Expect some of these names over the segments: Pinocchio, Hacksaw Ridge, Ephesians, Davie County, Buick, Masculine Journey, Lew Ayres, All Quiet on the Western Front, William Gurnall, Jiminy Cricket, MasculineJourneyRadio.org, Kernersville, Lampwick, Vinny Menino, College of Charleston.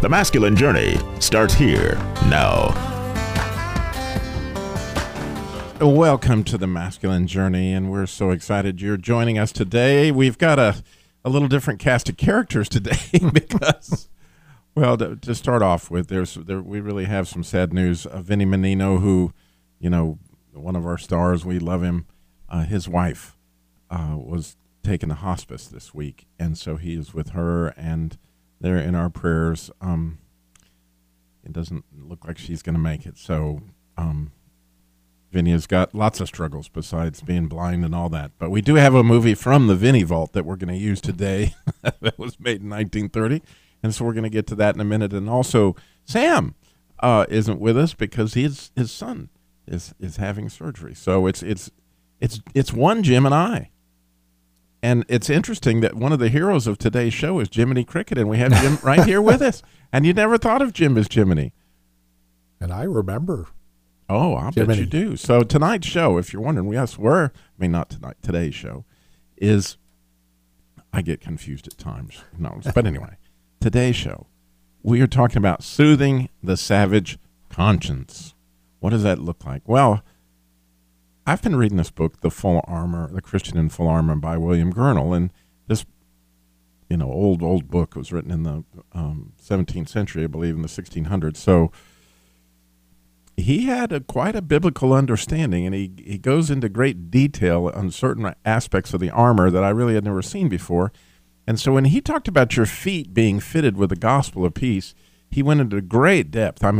The masculine journey starts here now. Welcome to the Masculine Journey, and we're so excited you're joining us today. We've got a little different cast of characters today because, well, to start off with, we really have some sad news. Vinny Menino, who, you know, one of our stars, we love him. His wife was taken to hospice this week, and so he is with her, and they're in our prayers. It doesn't look like she's going to make it, so... Vinny has got lots of struggles besides being blind and all that. But we do have a movie from the Vinny Vault that we're going to use today that was made in 1930. And so we're going to get to that in a minute. And also, Sam isn't with us because his son is having surgery. So it's one Jim and I. And it's interesting that one of the heroes of today's show is Jiminy Cricket, and we have Jim right here with us. And you never thought of Jim as Jiminy. And I remember. Oh, I bet you do. So tonight's show, if you're wondering, today's show is, I get confused at times. No, but anyway, today's show, we are talking about soothing the savage conscience. What does that look like? Well, I've been reading this book, The Christian in Full Armor by William Gurnall, and this, you know, old book was written in the 17th century, I believe, in the 1600s. So he had quite a biblical understanding, and he goes into great detail on certain aspects of the armor that I really had never seen before. And so when he talked about your feet being fitted with the gospel of peace, he went into great depth on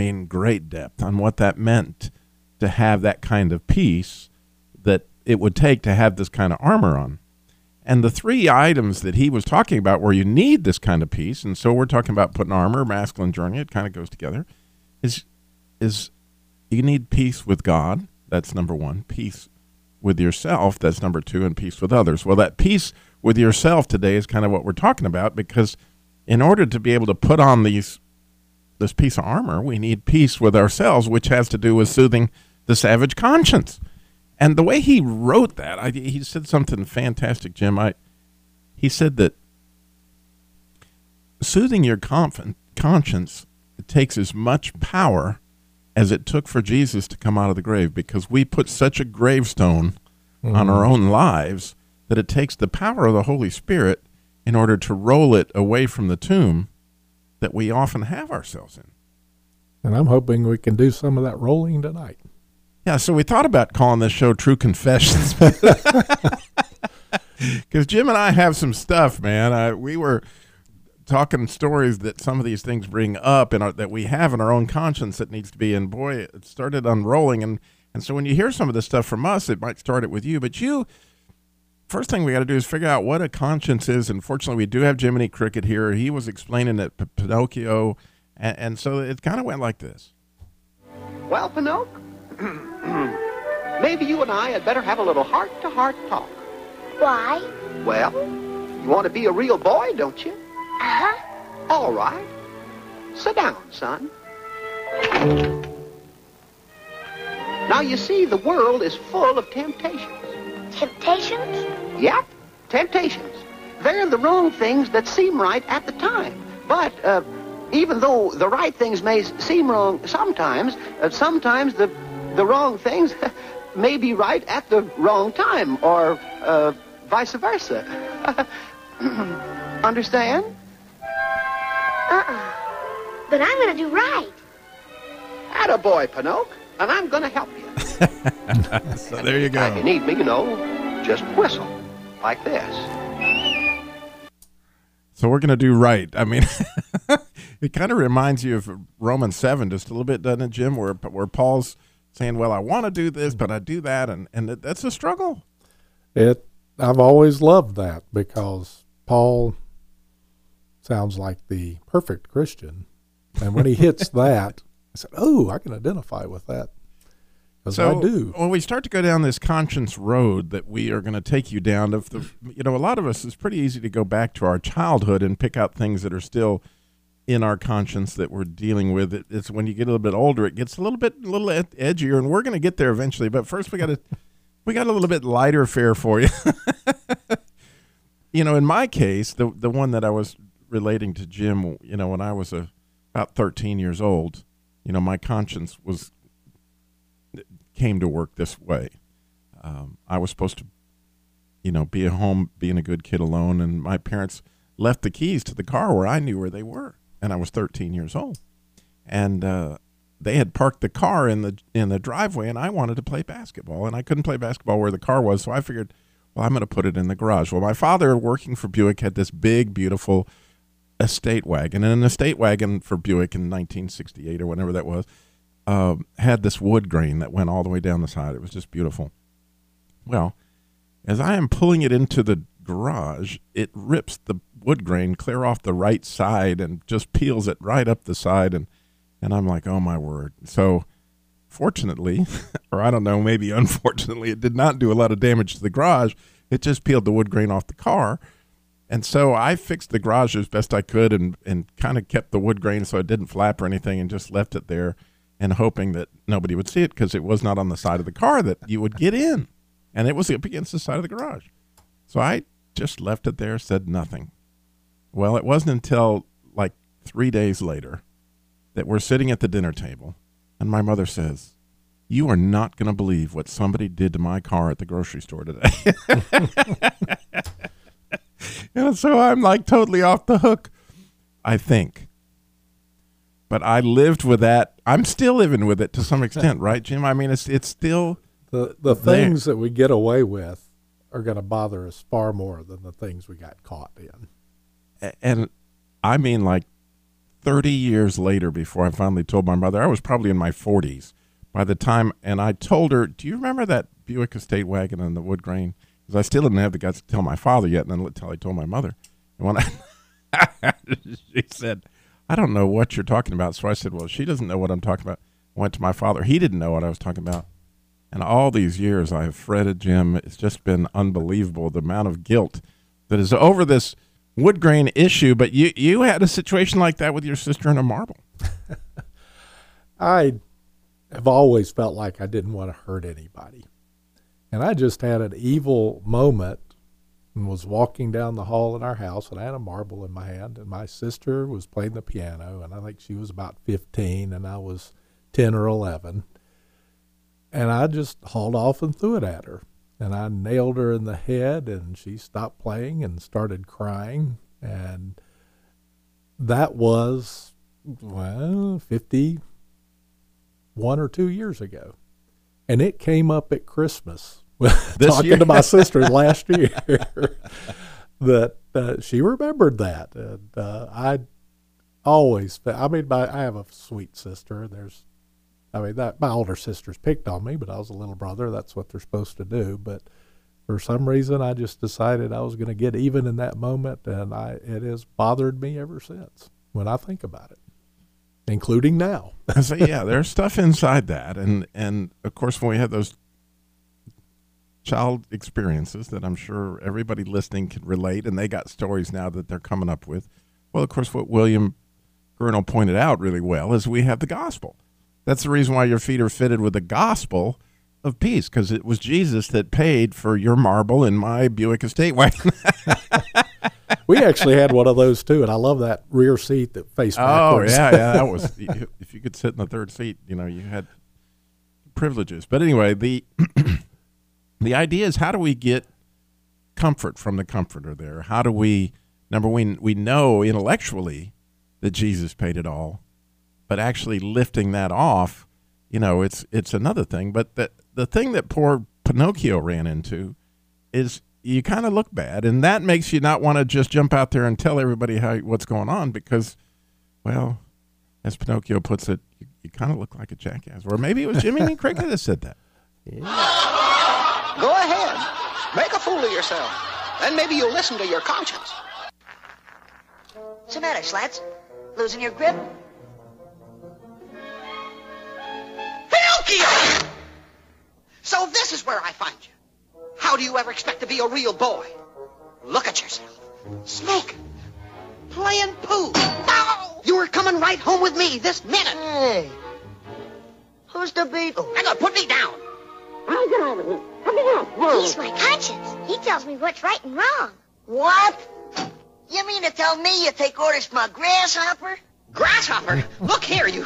what that meant to have that kind of peace that it would take to have this kind of armor on. And the three items that he was talking about where you need this kind of peace, and so we're talking about putting armor, masculine journey, it kind of goes together, is you need peace with God. That's number one. Peace with yourself. That's number two. And peace with others. Well, that peace with yourself today is kind of what we're talking about, because in order to be able to put on this piece of armor, we need peace with ourselves, which has to do with soothing the savage conscience. And the way he wrote that, he said something fantastic, Jim. He said that soothing your conscience, it takes as much power as it took for Jesus to come out of the grave, because we put such a gravestone on our own lives that it takes the power of the Holy Spirit in order to roll it away from the tomb that we often have ourselves in. And I'm hoping we can do some of that rolling tonight. Yeah, so we thought about calling this show True Confessions, because Jim and I have some stuff, man. We were talking stories that some of these things bring up that we have in our own conscience that needs to be, and boy, it started unrolling. And so when you hear some of this stuff from us, it might start it with you, but first thing we got to do is figure out what a conscience is. And fortunately, we do have Jiminy Cricket here. He was explaining that Pinocchio, and so it kind of went like this. Well, Pinocchio, maybe you and I had better have a little heart-to-heart talk. Why? Well, you want to be a real boy, don't you? Uh-huh. All right. Sit down, son. Now, you see, the world is full of temptations. Temptations? Yep, temptations. They're the wrong things that seem right at the time. But even though the right things may seem wrong sometimes, sometimes the wrong things may be right at the wrong time, or vice versa. Understand? But I'm going to do right. Attaboy, Pinocchio, and I'm going to help you. So there you go. If you need me, you know, just whistle like this. So we're going to do right. I mean, it kind of reminds you of Romans 7 just a little bit, doesn't it, Jim, where Paul's saying, well, I want to do this, but I do that, and that's a struggle. I've always loved that, because Paul sounds like the perfect Christian. And when he hits that, I said, oh, I can identify with that. So I do. When we start to go down this conscience road that we are going to take you down, of the, you know, a lot of us, it's pretty easy to go back to our childhood and pick out things that are still in our conscience that we're dealing with. It's when you get a little bit older, it gets a little edgier, and we're going to get there eventually. But first, we got a little bit lighter fare for you. You know, in my case, the one that I was relating to Jim, you know, when I was about 13 years old, you know, my conscience came to work this way. I was supposed to, you know, be at home, being a good kid alone, and my parents left the keys to the car where I knew where they were, and I was 13 years old. And they had parked the car in the driveway, and I wanted to play basketball, and I couldn't play basketball where the car was, so I figured, well, I'm going to put it in the garage. Well, my father, working for Buick, had this big, beautiful estate wagon, and an estate wagon for Buick in 1968 or whenever that was, had this wood grain that went all the way down the side. It was just beautiful. Well, as I am pulling it into the garage, it rips the wood grain clear off the right side and just peels it right up the side. And I'm like, oh, my word. So fortunately, or I don't know, maybe unfortunately, it did not do a lot of damage to the garage. It just peeled the wood grain off the car. And so I fixed the garage as best I could and kind of kept the wood grain so it didn't flap or anything and just left it there, and hoping that nobody would see it because it was not on the side of the car that you would get in. And it was up against the side of the garage. So I just left it there, said nothing. Well, it wasn't until like 3 days later that we're sitting at the dinner table, and my mother says, you are not going to believe what somebody did to my car at the grocery store today. And so I'm like totally off the hook, I think. But I lived with that. I'm still living with it to some extent, right, Jim? I mean, it's still the things that we get away with are going to bother us far more than the things we got caught in. And I mean, like 30 years later, before I finally told my mother, I was probably in my 40s by the time. And I told her, do you remember that Buick estate wagon and the wood grain? Because I still didn't have the guts to tell my father yet, and until I told my mother. And when she said, I don't know what you're talking about. So I said, well, she doesn't know what I'm talking about. I went to my father. He didn't know what I was talking about. And all these years I have fretted, Jim. It's just been unbelievable, the amount of guilt that is over this wood grain issue. But you had a situation like that with your sister and a marble. I have always felt like I didn't want to hurt anybody. And I just had an evil moment and was walking down the hall in our house, and I had a marble in my hand, and my sister was playing the piano, and I think she was about 15, and I was 10 or 11. And I just hauled off and threw it at her. And I nailed her in the head, and she stopped playing and started crying. And that was, well, 51 or 2 years ago. And it came up at Christmas. Talking to my sister last year that she remembered that. And I always, I mean, I have a sweet sister. My older sisters picked on me, but I was a little brother. That's what they're supposed to do. But for some reason, I just decided I was going to get even in that moment, and it has bothered me ever since when I think about it, including now. So, yeah, there's stuff inside that. And of course, when we have those child experiences that I'm sure everybody listening can relate, and they got stories now that they're coming up with. Well, of course, what William Gurnall pointed out really well is we have the gospel. That's the reason why your feet are fitted with the gospel of peace, because it was Jesus that paid for your marble and my Buick estate wagon. We actually had one of those too, and I love that rear seat that faced backwards. Oh, yeah, that was, if you could sit in the third seat, you know, you had privileges. But anyway, the idea is, how do we get comfort from the comforter there? How do we, number one, we know intellectually that Jesus paid it all, but actually lifting that off, you know, it's another thing. But the thing that poor Pinocchio ran into is you kind of look bad, and that makes you not want to just jump out there and tell everybody what's going on because, well, as Pinocchio puts it, you kind of look like a jackass. Or maybe it was Jiminy Cricket that said that. Yeah. Go ahead. Make a fool of yourself. Then maybe you'll listen to your conscience. What's the matter, Slats? Losing your grip? Pinocchio! So this is where I find you. How do you ever expect to be a real boy? Look at yourself. Snake. Playing poo. No! You were coming right home with me this minute. Hey. Who's the beetle? Hang on, put me down. I'll get over him. Come here. He's my conscience. He tells me what's right and wrong. What? You mean to tell me you take orders from a grasshopper? Grasshopper? Look here, you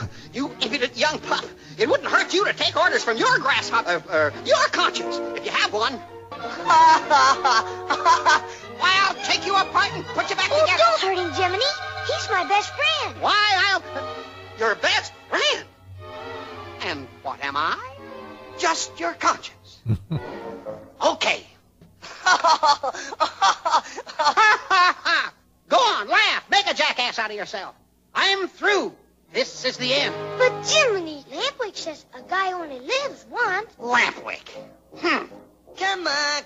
impudent young pup. It wouldn't hurt you to take orders from your grasshopper, your conscience, if you have one. Why, I'll take you apart and put you back together. Don't hurt him, Jiminy. He's my best friend. Why, your best friend? And what am I? Just your conscience. Okay. Go on, laugh. Make a jackass out of yourself. I'm through. This is the end. But, Jiminy, Lampwick says a guy only lives once. Lampwick. Come on.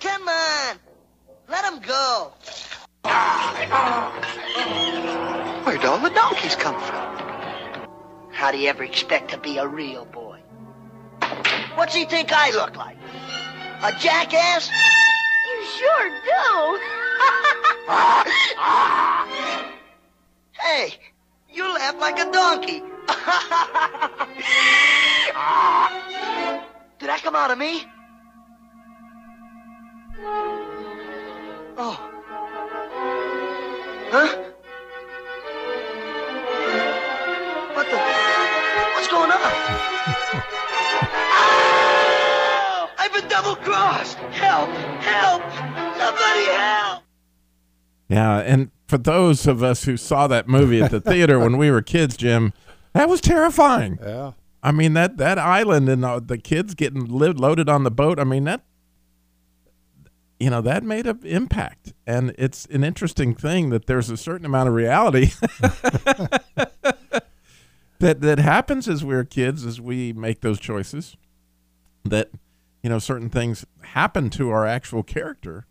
Let him go. Where'd all the donkeys come from? How do you ever expect to be a real boy? What's he think I look like? A jackass? You sure do. Hey, you laugh like a donkey. Did that come out of me? Oh. Huh? What's going on? Oh! I've been double-crossed. Help! Help! Somebody help! Yeah, and for those of us who saw that movie at the theater when we were kids, Jim, that was terrifying. Yeah. I mean, that island and the kids getting loaded on the boat, I mean, that made an impact. And it's an interesting thing that there's a certain amount of reality that happens as we're kids, as we make those choices, that, certain things happen to our actual character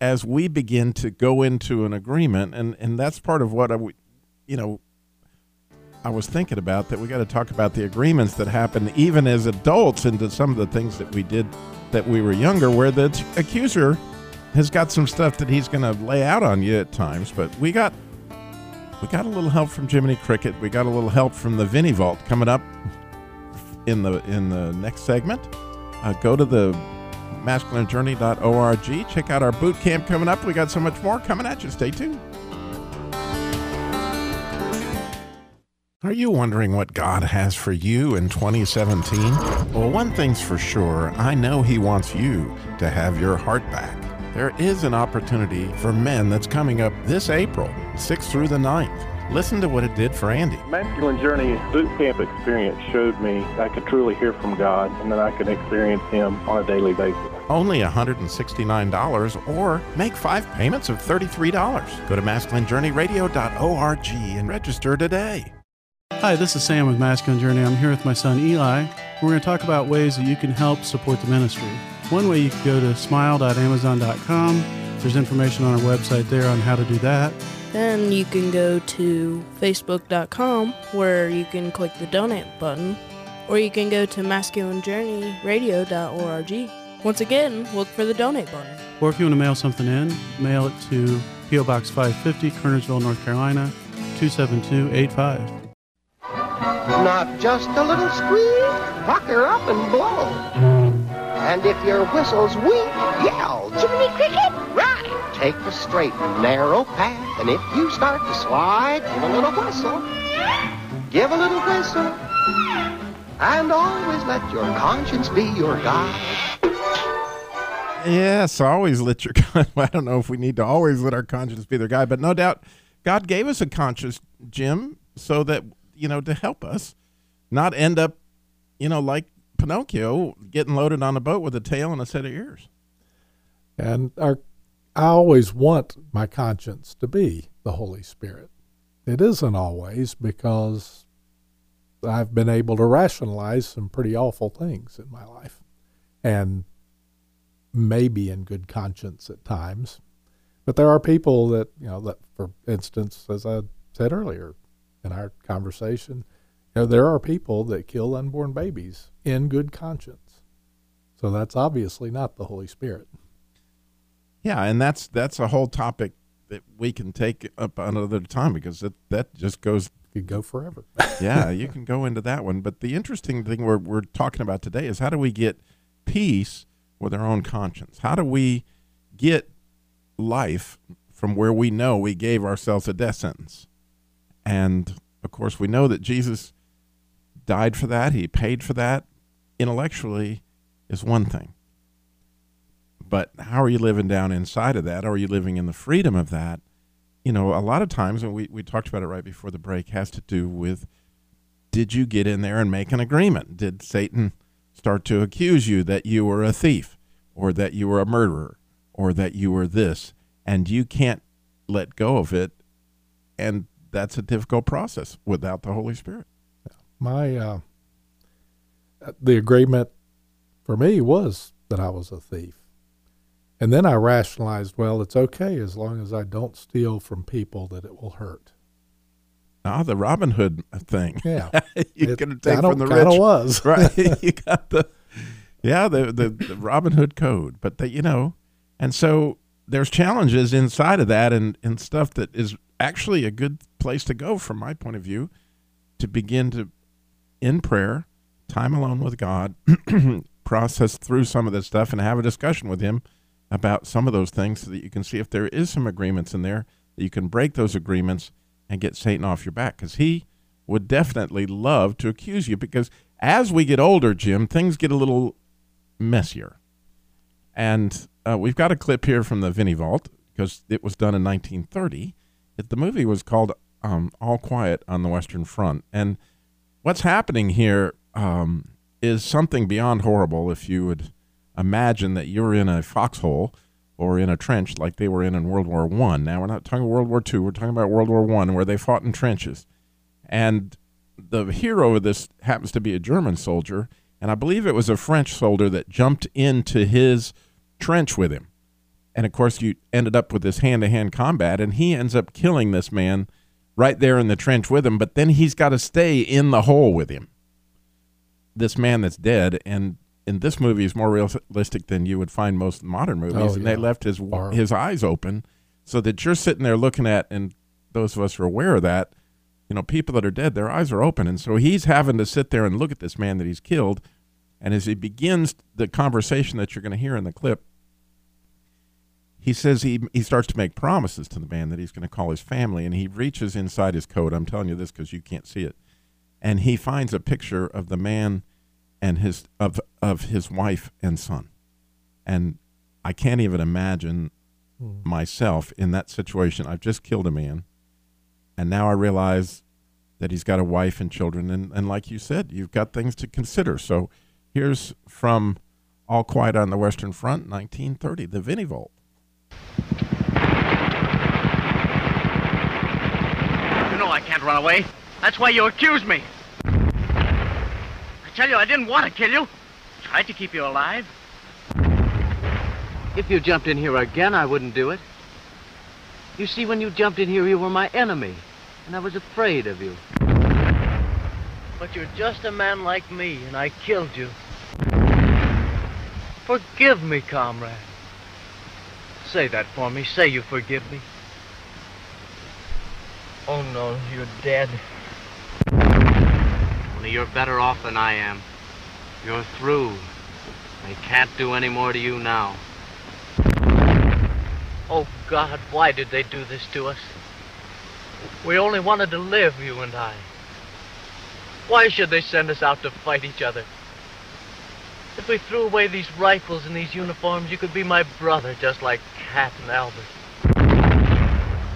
as we begin to go into an agreement, and that's part of what I was thinking about, that we got to talk about the agreements that happen even as adults into some of the things that we did that we were younger, where the accuser has got some stuff that he's going to lay out on you at times. But we got a little help from Jiminy Cricket. We got a little help from the Vinnie Vault coming up in the next segment. Go to the MasculineJourney.org. Check out our boot camp coming up. We got so much more coming at you. Stay tuned. Are you wondering what God has for you in 2017? Well, one thing's for sure. I know He wants you to have your heart back. There is an opportunity for men that's coming up this April, 6th through the 9th. Listen to what it did for Andy. Masculine Journey boot camp experience showed me I could truly hear from God and that I could experience Him on a daily basis. Only $169 or make 5 payments of $33. Go to MasculineJourneyRadio.org and register today. Hi, this is Sam with Masculine Journey. I'm here with my son Eli. We're going to talk about ways that you can help support the ministry. One way you can go to smile.amazon.com. There's information on our website there on how to do that. Then you can go to facebook.com where you can click the donate button, or you can go to MasculineJourneyRadio.org. Once again, look for the donate button. Or if you want to mail something in, mail it to P.O. Box 550, Kernersville, North Carolina, 27285. Not just a little squeak, rock her up and blow. And if your whistle's weak, yell, Jiminy Cricket, right! Take the straight, narrow path, and if you start to slide, give a little whistle. Give a little whistle. And always let your conscience be your guide. Yes, always let your conscience. I don't know if we need to always let our conscience be their guide, but no doubt God gave us a conscience, Jim, so that, to help us not end up, like Pinocchio, getting loaded on a boat with a tail and a set of ears. And I always want my conscience to be the Holy Spirit. It isn't always, because I've been able to rationalize some pretty awful things in my life, and maybe in good conscience at times. But there are people that, that, for instance, as I said earlier in our conversation, You know, there are people that kill unborn babies in good conscience. So that's obviously not the Holy Spirit. Yeah, and that's a whole topic that we can take up another time, because that just goes... You go forever. Yeah, you can go into that one. But the interesting thing we're talking about today is, how do we get peace with our own conscience? How do we get life from where we know we gave ourselves a death sentence? And, of course, we know that Jesus died for that. He paid for that. Intellectually is one thing. But how are you living down inside of that? Are you living in the freedom of that? You know, a lot of times, and we talked about it right before the break, has to do with, did you get in there and make an agreement? Did Satan start to accuse you that you were a thief, or that you were a murderer, or that you were this, and you can't let go of it? And that's a difficult process without the Holy Spirit. My the agreement for me was that I was a thief. And then I rationalized, well, it's okay as long as I don't steal from people that it will hurt. Ah, the Robin Hood thing. Yeah. You're going to take from the rich. I kind of was. Right. You got the Robin Hood code. But, and so there's challenges inside of that, and stuff that is actually a good place to go from my point of view, to begin to, in prayer, time alone with God, process through some of this stuff and have a discussion with Him about some of those things, so that you can see if there is some agreements in there, that you can break those agreements and get Satan off your back, because he would definitely love to accuse you. Because as we get older, Jim, things get a little messier. And we've got a clip here from the Vinnie Vault, because it was done in 1930. The movie was called All Quiet on the Western Front. And what's happening here is something beyond horrible, if you would imagine that you're in a foxhole or in a trench like they were in World War I. Now, we're not talking World War II. We're talking about World War I, where they fought in trenches. And the hero of this happens to be a German soldier, and I believe it was a French soldier that jumped into his trench with him. And, of course, you ended up with this hand-to-hand combat, and he ends up killing this man right there in the trench with him, but then he's got to stay in the hole with him, this man that's dead. And in this movie is more realistic than you would find most modern movies. Oh, yeah. And they left his eyes open, so that you're sitting there looking at, and those of us who are aware of that, people that are dead, their eyes are open. And so he's having to sit there and look at this man that he's killed. And as he begins the conversation that you're going to hear in the clip, he says he starts to make promises to the man that he's going to call his family. And he reaches inside his coat. I'm telling you this because you can't see it. And he finds a picture of the man and his wife and son. And I can't even imagine myself in that situation. I've just killed a man, and now I realize that he's got a wife and children, and like you said, you've got things to consider. So here's from All Quiet on the Western Front, 1930, the Vinnie Vault. You know I can't run away. That's why you accuse me. I tell you, I didn't want to kill you. Tried to keep you alive. If you jumped in here again, I wouldn't do it. You see, when you jumped in here, you were my enemy, and I was afraid of you. But you're just a man like me, and I killed you. Forgive me, comrade. Say that for me. Say you forgive me. Oh, no, you're dead. You're better off than I am. You're through. They can't do any more to you now. Oh, God, why did they do this to us? We only wanted to live, you and I. Why should they send us out to fight each other? If we threw away these rifles and these uniforms, you could be my brother, just like Cat and Albert.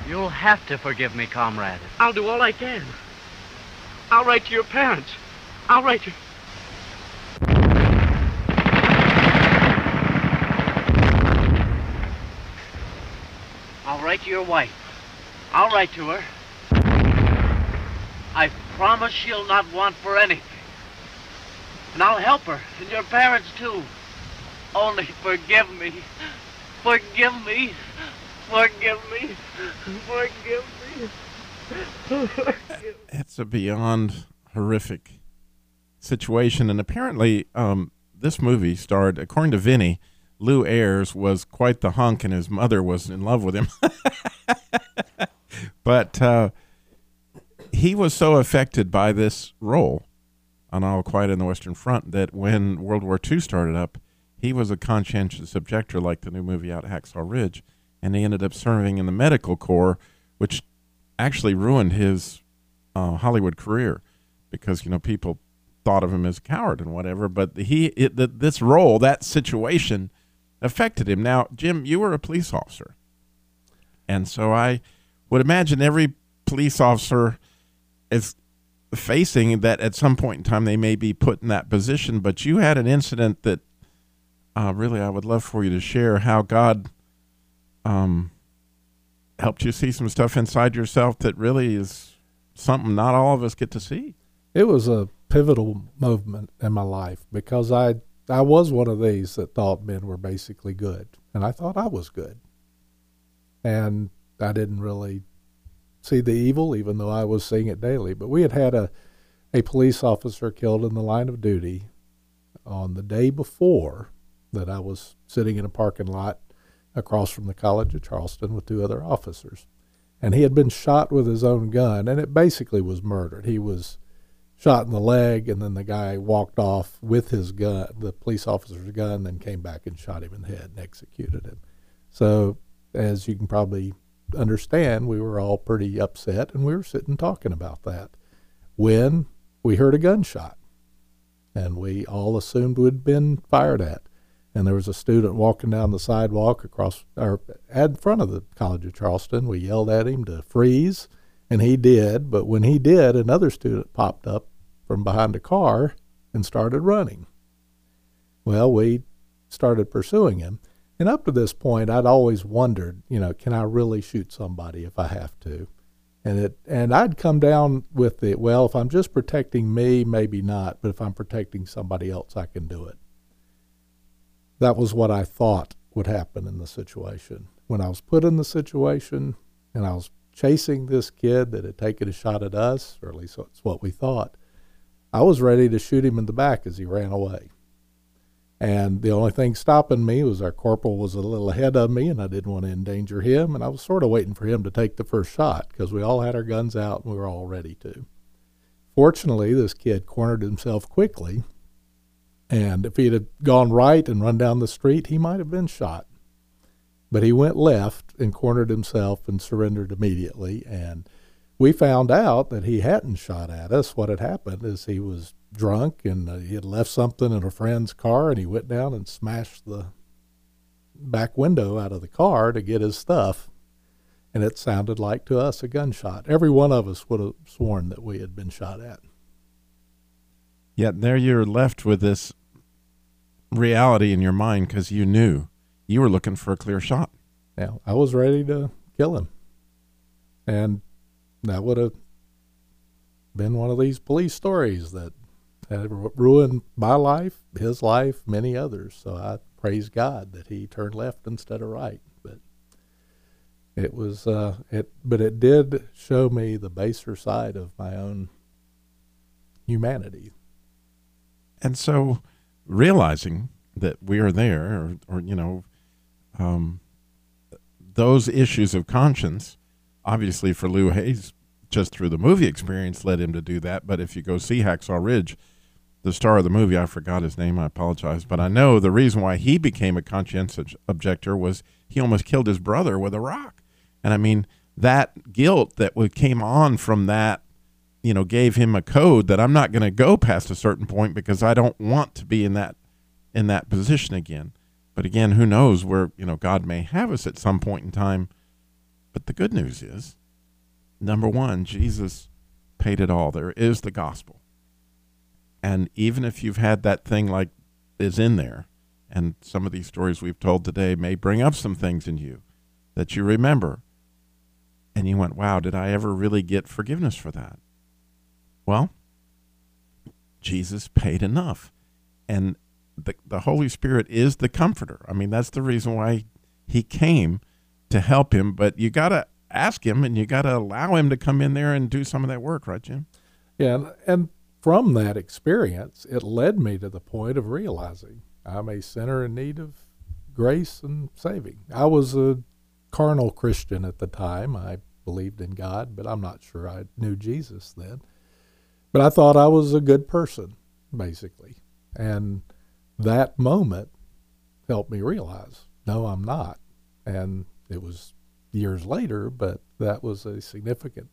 You'll have to forgive me, comrade. I'll do all I can. I'll write to your parents. I'll write to... I'll write to your wife. I'll write to her. I promise she'll not want for anything. And I'll help her, and your parents, too. Only forgive me. Forgive me. Forgive me. Forgive me. It's a beyond horrific situation. And apparently this movie starred, according to Vinny, Lew Ayres was quite the hunk and his mother was in love with him. But he was so affected by this role on All Quiet on the Western Front that when World War II started up, he was a conscientious objector, like the new movie out, Hacksaw Ridge, and he ended up serving in the medical corps, which actually ruined his Hollywood career because, you know, people thought of him as a coward and whatever, but this role, that situation affected him. Now, Jim, you were a police officer, and so I would imagine every police officer is facing that at some point in time they may be put in that position, but you had an incident that really I would love for you to share, how God helped you see some stuff inside yourself that really is something not all of us get to see. It was a pivotal moment in my life because I was one of these that thought men were basically good, and I thought I was good. And I didn't really see the evil, even though I was seeing it daily. But we had had a police officer killed in the line of duty on the day before that. I was sitting in a parking lot across from the College of Charleston with two other officers. And he had been shot with his own gun, and it basically was murdered. He was shot in the leg, and then the guy walked off with his gun, the police officer's gun, then came back and shot him in the head and executed him. So as you can probably understand, we were all pretty upset, and we were sitting talking about that when we heard a gunshot, and we all assumed we'd been fired at. And there was a student walking down the sidewalk across, or in front of the College of Charleston. We yelled at him to freeze, and he did. But when he did, another student popped up from behind a car and started running. Well, we started pursuing him. And up to this point, I'd always wondered, you know, can I really shoot somebody if I have to? And I'd come down with it, well, if I'm just protecting me, maybe not. But if I'm protecting somebody else, I can do it. That was what I thought would happen in the situation. When I was put in the situation and I was chasing this kid that had taken a shot at us, or at least that's what we thought, I was ready to shoot him in the back as he ran away. And the only thing stopping me was our corporal was a little ahead of me, and I didn't want to endanger him, and I was sort of waiting for him to take the first shot because we all had our guns out and we were all ready to. Fortunately, this kid cornered himself quickly, and if he had gone right and run down the street, he might have been shot. But he went left and cornered himself and surrendered immediately. And we found out that he hadn't shot at us. What had happened is he was drunk, and he had left something in a friend's car, and he went down and smashed the back window out of the car to get his stuff. And it sounded like to us a gunshot. Every one of us would have sworn that we had been shot at. Yet there you're left with this reality in your mind because you knew you were looking for a clear shot. Yeah, I was ready to kill him. And that would have been one of these police stories that had ruined my life, his life, many others. So I praise God that he turned left instead of right. But it was it did show me the baser side of my own humanity. And so realizing that we are there, or you know, those issues of conscience, obviously for Lew Ayres, just through the movie experience led him to do that. But if you go see Hacksaw Ridge, the star of the movie, I forgot his name, I apologize, but I know the reason why he became a conscientious objector was he almost killed his brother with a rock. And I mean, that guilt that came on from that, you know, gave him a code that I'm not going to go past a certain point because I don't want to be in that position again. But again, who knows where, you know, God may have us at some point in time. But the good news is, number one, Jesus paid it all. There is the gospel. And even if you've had that thing like is in there, and some of these stories we've told today may bring up some things in you that you remember, and you went, wow, did I ever really get forgiveness for that? Well, Jesus paid enough, and the Holy Spirit is the comforter. I mean, that's the reason why he came to help him, but you got to ask him and you got to allow him to come in there and do some of that work, right, Jim? Yeah, and from that experience, it led me to the point of realizing I'm a sinner in need of grace and saving. I was a carnal Christian at the time. I believed in God, but I'm not sure I knew Jesus then. But I thought I was a good person, basically. And that moment helped me realize, no, I'm not. And it was years later, but that was a significant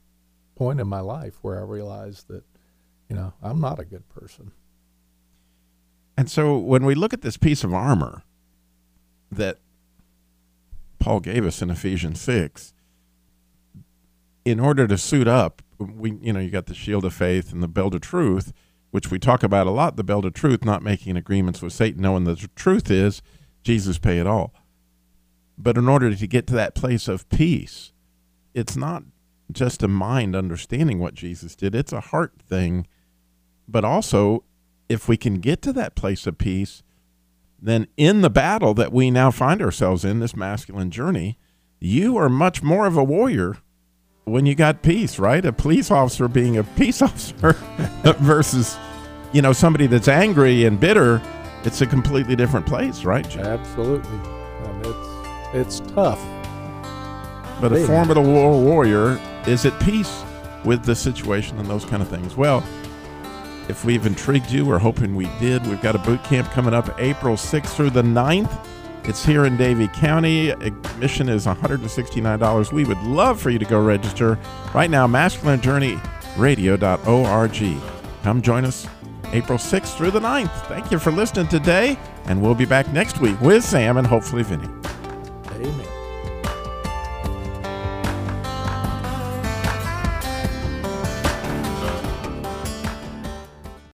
point in my life where I realized that, you know, I'm not a good person. And so when we look at this piece of armor that Paul gave us in Ephesians 6, in order to suit up, you got the shield of faith and the belt of truth, which we talk about a lot, the belt of truth, not making agreements with Satan, knowing the truth is Jesus paid it all. But in order to get to that place of peace, it's not just a mind understanding what Jesus did. It's a heart thing. But also, if we can get to that place of peace, then in the battle that we now find ourselves in, this masculine journey, you are much more of a warrior when you got peace, right? A police officer being a peace officer versus, somebody that's angry and bitter. It's a completely different place, right, Jim? Absolutely. And it's tough. But a formidable warrior is at peace with the situation and those kind of things. Well, if we've intrigued you, we're hoping we did. We've got a boot camp coming up April 6th through the 9th. It's here in Davie County. Admission is $169. We would love for you to go register right now, MasculineJourneyRadio.org. Come join us April 6th through the 9th. Thank you for listening today, and we'll be back next week with Sam and hopefully Vinny.